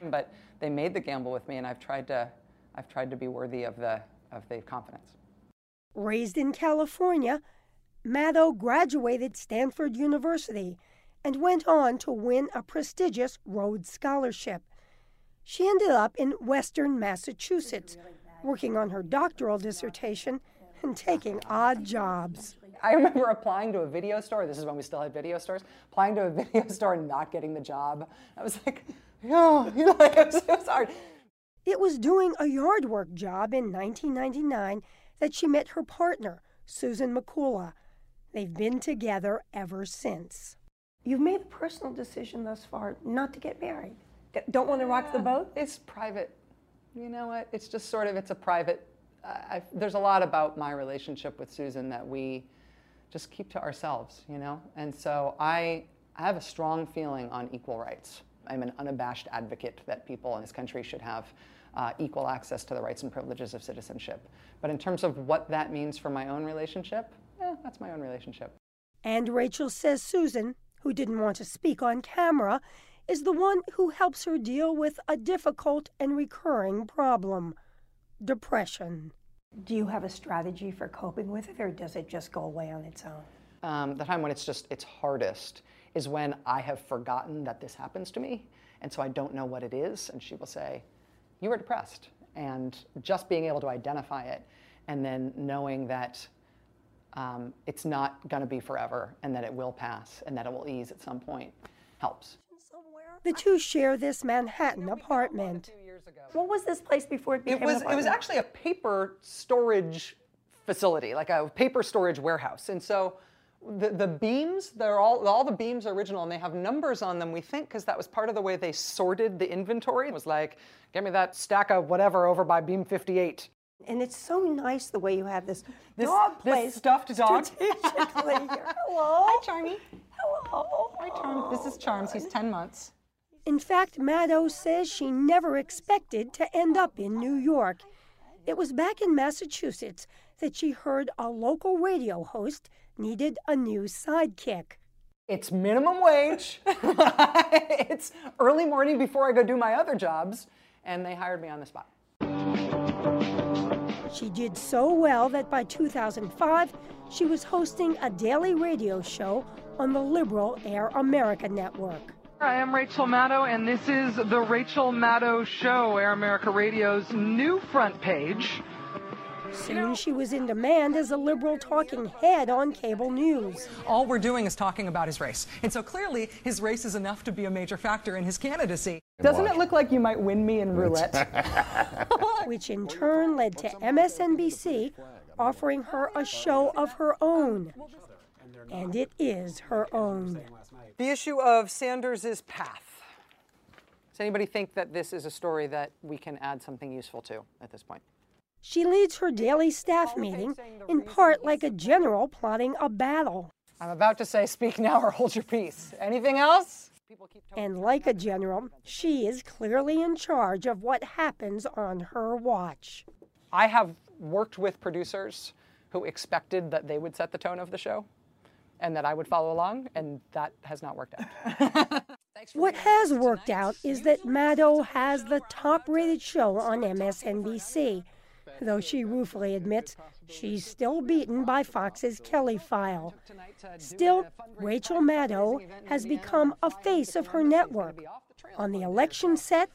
But they made the gamble with me, and I've tried to, I've tried to be worthy of the, of the confidence. Raised in California, Maddow graduated Stanford University and went on to win a prestigious Rhodes Scholarship. She ended up in Western Massachusetts, working on her doctoral dissertation and taking odd jobs. I remember applying to a video store. This is when we still had video stores. Applying to a video store and not getting the job. I was like, oh, you know, like, it was, it was hard. It was doing a yard work job in nineteen ninety-nine that she met her partner, Susan McCullough. They've been together ever since. You've made a personal decision thus far not to get married. Don't want to rock yeah, the boat? It's private. You know what? It's just sort of, it's a private. Uh, I, there's a lot about my relationship with Susan that we just keep to ourselves, you know? And so I, I have a strong feeling on equal rights. I'm an unabashed advocate that people in this country should have Uh, equal access to the rights and privileges of citizenship. But in terms of what that means for my own relationship, eh, that's my own relationship. And Rachel says Susan, who didn't want to speak on camera, is the one who helps her deal with a difficult and recurring problem, depression. Do you have a strategy for coping with it, or does it just go away on its own? Um, the time when it's just, it's hardest is when I have forgotten that this happens to me, and so I don't know what it is, and she will say, you were depressed, and just being able to identify it and then knowing that um, it's not going to be forever and that it will pass and that it will ease at some point helps. The two share this Manhattan apartment. What was this place before it became an apartment? It was actually a paper storage facility, like a paper storage warehouse. And so the, the beams, they're all, all the beams are original, and they have numbers on them, we think, because that was part of the way they sorted the inventory. It was like, get me that stack of whatever over by beam fifty-eight. And it's so nice the way you have this, this dog place. This stuffed dog. Strategically here. Hello. Hi, Charmy. Hello. Hi, Charm. This is Charms. He's ten months. In fact, Maddow says she never expected to end up in New York. It was back in Massachusetts that she heard a local radio host needed a new sidekick. It's minimum wage. It's early morning before I go do my other jobs. And they hired me on the spot. She did so well that by two thousand five, she was hosting a daily radio show on the liberal Air America network. I am Rachel Maddow, and this is The Rachel Maddow Show, Air America Radio's new front page. Soon she was in demand as a liberal talking head on cable news. All we're doing is talking about his race. And so clearly his race is enough to be a major factor in his candidacy. Doesn't it look like you might win me in roulette? Which in turn led to M S N B C offering her a show of her own. And it is her own. The issue of Sanders's path. Does anybody think that this is a story that we can add something useful to at this point? She leads her daily staff meeting, in part like a general plotting a battle. I'm about to say, speak now or hold your peace. Anything else? And like a general, she is clearly in charge of what happens on her watch. I have worked with producers who expected that they would set the tone of the show and that I would follow along, and that has not worked out. What has worked out is that Maddow has the top-rated show on M S N B C. Though she ruefully admits she's still beaten by Fox's Kelly File. Still, Rachel Maddow has become a face of her network, on the election set,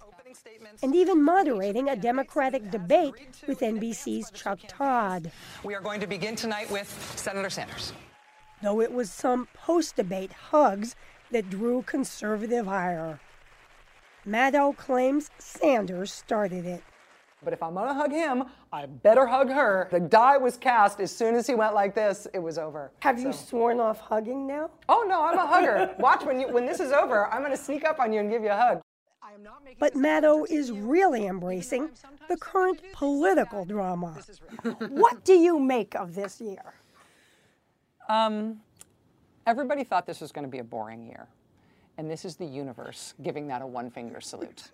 and even moderating a Democratic debate with N B C's Chuck Todd. We are going to begin tonight with Senator Sanders. Though it was some post-debate hugs that drew conservative ire. Maddow claims Sanders started it. But if I'm gonna hug him, I better hug her. The die was cast. As soon as he went like this, it was over. Have so. you sworn off hugging now? Oh no, I'm a hugger. Watch, when, you, when this is over, I'm gonna sneak up on you and give you a hug. I am not but Maddow is really embracing the current political drama. What do you make of this year? Um, everybody thought this was gonna be a boring year. And this is the universe giving that a one-finger salute.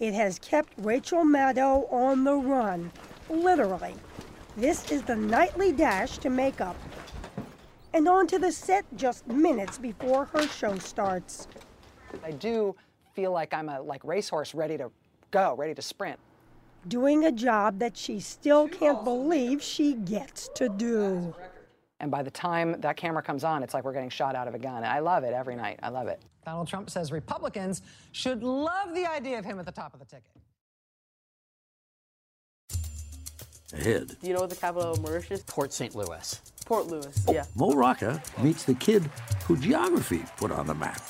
It has kept Rachel Maddow on the run, literally. This is the nightly dash to makeup. And onto the set just minutes before her show starts. I do feel like I'm a like racehorse ready to go, ready to sprint. Doing a job that she still can't believe she gets to do. And by the time that camera comes on, it's like we're getting shot out of a gun. I love it every night. I love it. Donald Trump says Republicans should love the idea of him at the top of the ticket. Ahead. Do you know the capital of Mauritius? Port Saint Louis. Port Louis, oh, yeah. Mo Rocca meets the kid who geography put on the map.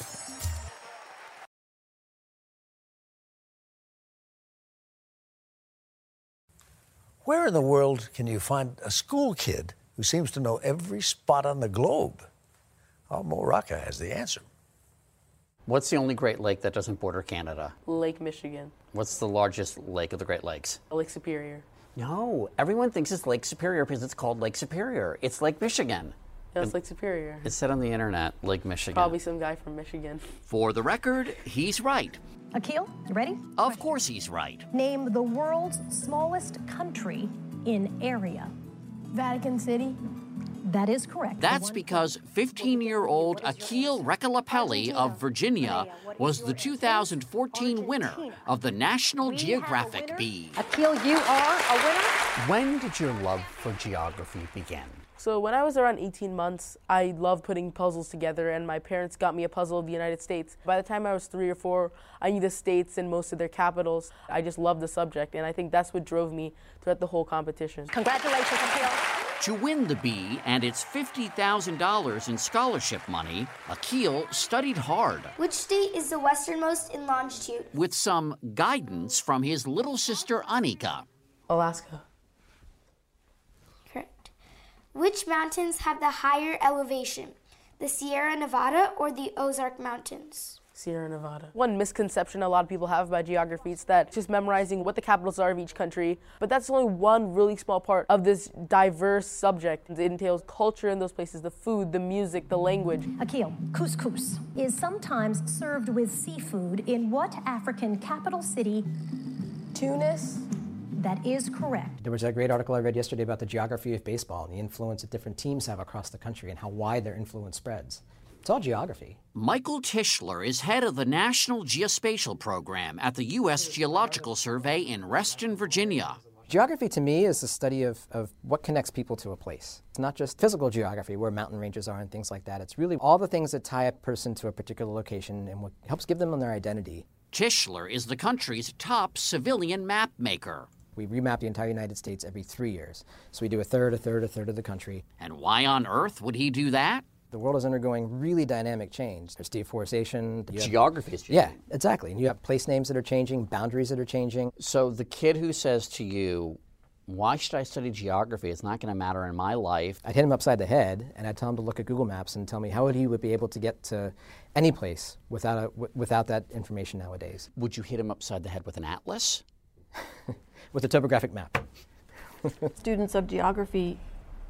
Where in the world can you find a school kid who seems to know every spot on the globe? Oh, Mo Rocca has the answer. What's the only Great Lake that doesn't border Canada? Lake Michigan. What's the largest lake of the Great Lakes? Lake Superior. No, everyone thinks it's Lake Superior because it's called Lake Superior. It's Lake Michigan. No, it's Lake Superior. It said on the internet, Lake Michigan. Probably some guy from Michigan. For the record, he's right. Akhil, you ready? Of course he's right. Name the world's smallest country in area. Vatican City. That is correct. That's because fifteen-year-old Akhil Rekulapelli of Virginia was the two thousand fourteen winner of the National Geographic Bee. Akhil, you are a winner. When did your love for geography begin? So when I was around eighteen months, I loved putting puzzles together, and my parents got me a puzzle of the United States. By the time I was three or four, I knew the states and most of their capitals. I just loved the subject, and I think that's what drove me throughout the whole competition. Congratulations, Akhil. To win the bee and its fifty thousand dollars in scholarship money, Akhil studied hard. Which state is the westernmost in longitude? With some guidance from his little sister, Anika. Alaska. Correct. Which mountains have the higher elevation? The Sierra Nevada or the Ozark Mountains? Sierra Nevada. One misconception a lot of people have about geography is that just memorizing what the capitals are of each country, but that's only one really small part of this diverse subject. It entails culture in those places, the food, the music, the language. Akhil, couscous is sometimes served with seafood in what African capital city? Tunis. That is correct. There was a great article I read yesterday about the geography of baseball and the influence that different teams have across the country and how wide their influence spreads. It's all geography. Michael Tischler is head of the National Geospatial Program at the U S Geological Survey in Reston, Virginia. Geography to me is the study of, of what connects people to a place. It's not just physical geography, where mountain ranges are and things like that. It's really all the things that tie a person to a particular location and what helps give them their identity. Tischler is the country's top civilian map maker. We remap the entire United States every three years. So we do a third, a third, a third of the country. And why on earth would he do that? The world is undergoing really dynamic change. There's deforestation. Geography is changing. Yeah, exactly. And you have place names that are changing, boundaries that are changing. So the kid who says to you, why should I study geography? It's not going to matter in my life. I'd hit him upside the head, and I'd tell him to look at Google Maps and tell me how he would be able to get to any place without, a, w without that information nowadays. Would you hit him upside the head with an atlas? With a topographic map. Students of geography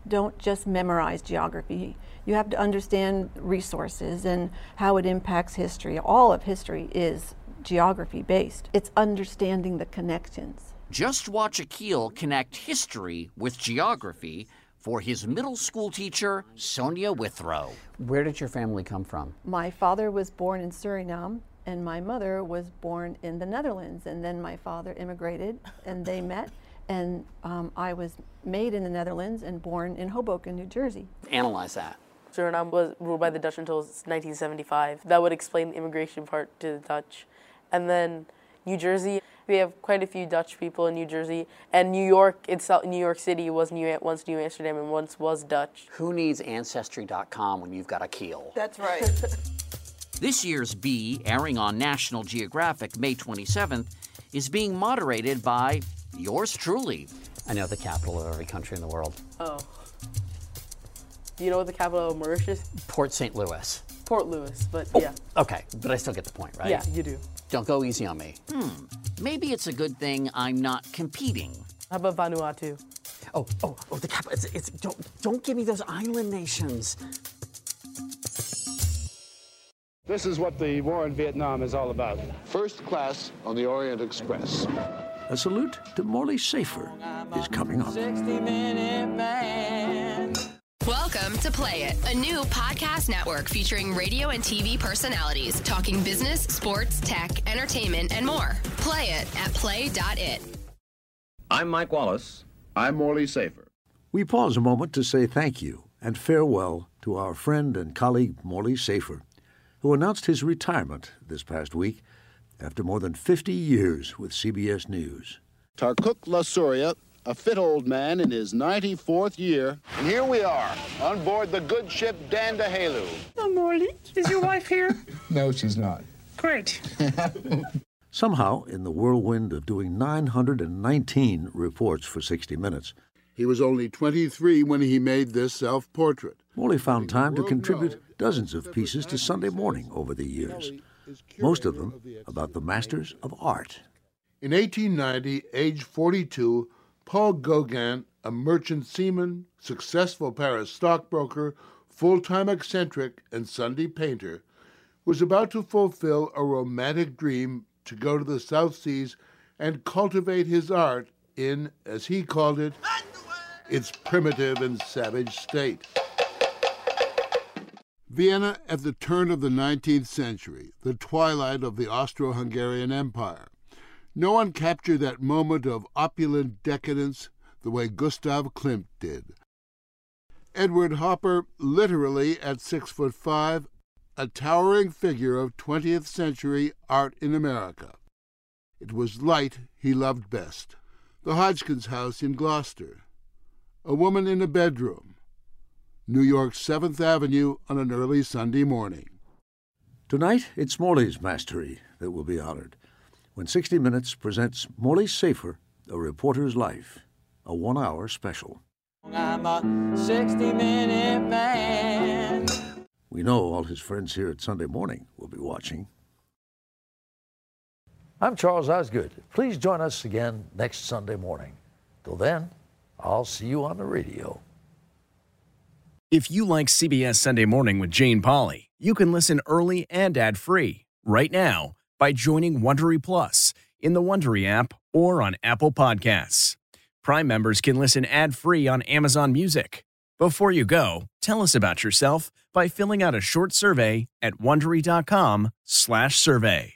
don't just memorize geography. You have to understand resources and how it impacts history. All of history is geography-based. It's understanding the connections. Just watch Akhil connect history with geography for his middle school teacher, Sonia Withrow. Where did your family come from? My father was born in Suriname, and my mother was born in the Netherlands. And then my father immigrated, and they met. And um, I was made in the Netherlands and born in Hoboken, New Jersey. Analyze that. Suriname was ruled by the Dutch until nineteen seventy-five. That would explain the immigration part to the Dutch. And then New Jersey, we have quite a few Dutch people in New Jersey, and New York itself, New York City was New, once New Amsterdam and once was Dutch. Who needs Ancestry dot com when you've got Akhil? That's right. This year's Bee, airing on National Geographic May twenty-seventh, is being moderated by yours truly. I know the capital of every country in the world. Oh. Do you know what the capital of Mauritius is? Port Saint Louis. Port Louis, but oh, yeah. Okay, but I still get the point, right? Yeah, you do. Don't go easy on me. Hmm. Maybe it's a good thing I'm not competing. How about Vanuatu? Oh, oh, oh, the capital. It's, it's, don't, don't give me those island nations. This is what the war in Vietnam is all about. First class on the Orient Express. A salute to Morley Safer is coming up. sixty minute man. Welcome to Play It, a new podcast network featuring radio and T V personalities talking business, sports, tech, entertainment, and more. Play it at play dot it. I'm Mike Wallace. I'm Morley Safer. We pause a moment to say thank you and farewell to our friend and colleague Morley Safer, who announced his retirement this past week after more than fifty years with C B S News. Tarkuk Lasuria, a fit old man in his ninety-fourth year. And here we are, on board the good ship Dandahalu. Hello, Morley. Is your wife here? No, she's not. Great. Somehow, in the whirlwind of doing nine hundred nineteen reports for sixty minutes, he was only twenty-three when he made this self-portrait. Morley found time to contribute dozens of pieces to Sunday Morning over the years, most of them about the masters of art. In eighteen ninety, age forty-two, Paul Gauguin, a merchant seaman, successful Paris stockbroker, full-time eccentric, and Sunday painter, was about to fulfill a romantic dream to go to the South Seas and cultivate his art in, as he called it, its primitive and savage state. Vienna at the turn of the nineteenth century, the twilight of the Austro-Hungarian Empire. No one captured that moment of opulent decadence the way Gustav Klimt did. Edward Hopper, literally at six foot five, a towering figure of twentieth century art in America. It was light he loved best. The Hodgkins house in Gloucester. A woman in a bedroom. New York's seventh avenue on an early Sunday morning. Tonight, it's Morley's mastery that will be honored when sixty minutes presents Morley Safer, A Reporter's Life, a one-hour special. I'm a sixty minute man. We know all his friends here at Sunday Morning will be watching. I'm Charles Osgood. Please join us again next Sunday morning. Till then, I'll see you on the radio. If you like C B S Sunday Morning with Jane Pauley, you can listen early and ad-free right now by joining Wondery Plus in the Wondery app or on Apple Podcasts. Prime members can listen ad-free on Amazon Music. Before you go, tell us about yourself by filling out a short survey at wondery dot com slash survey.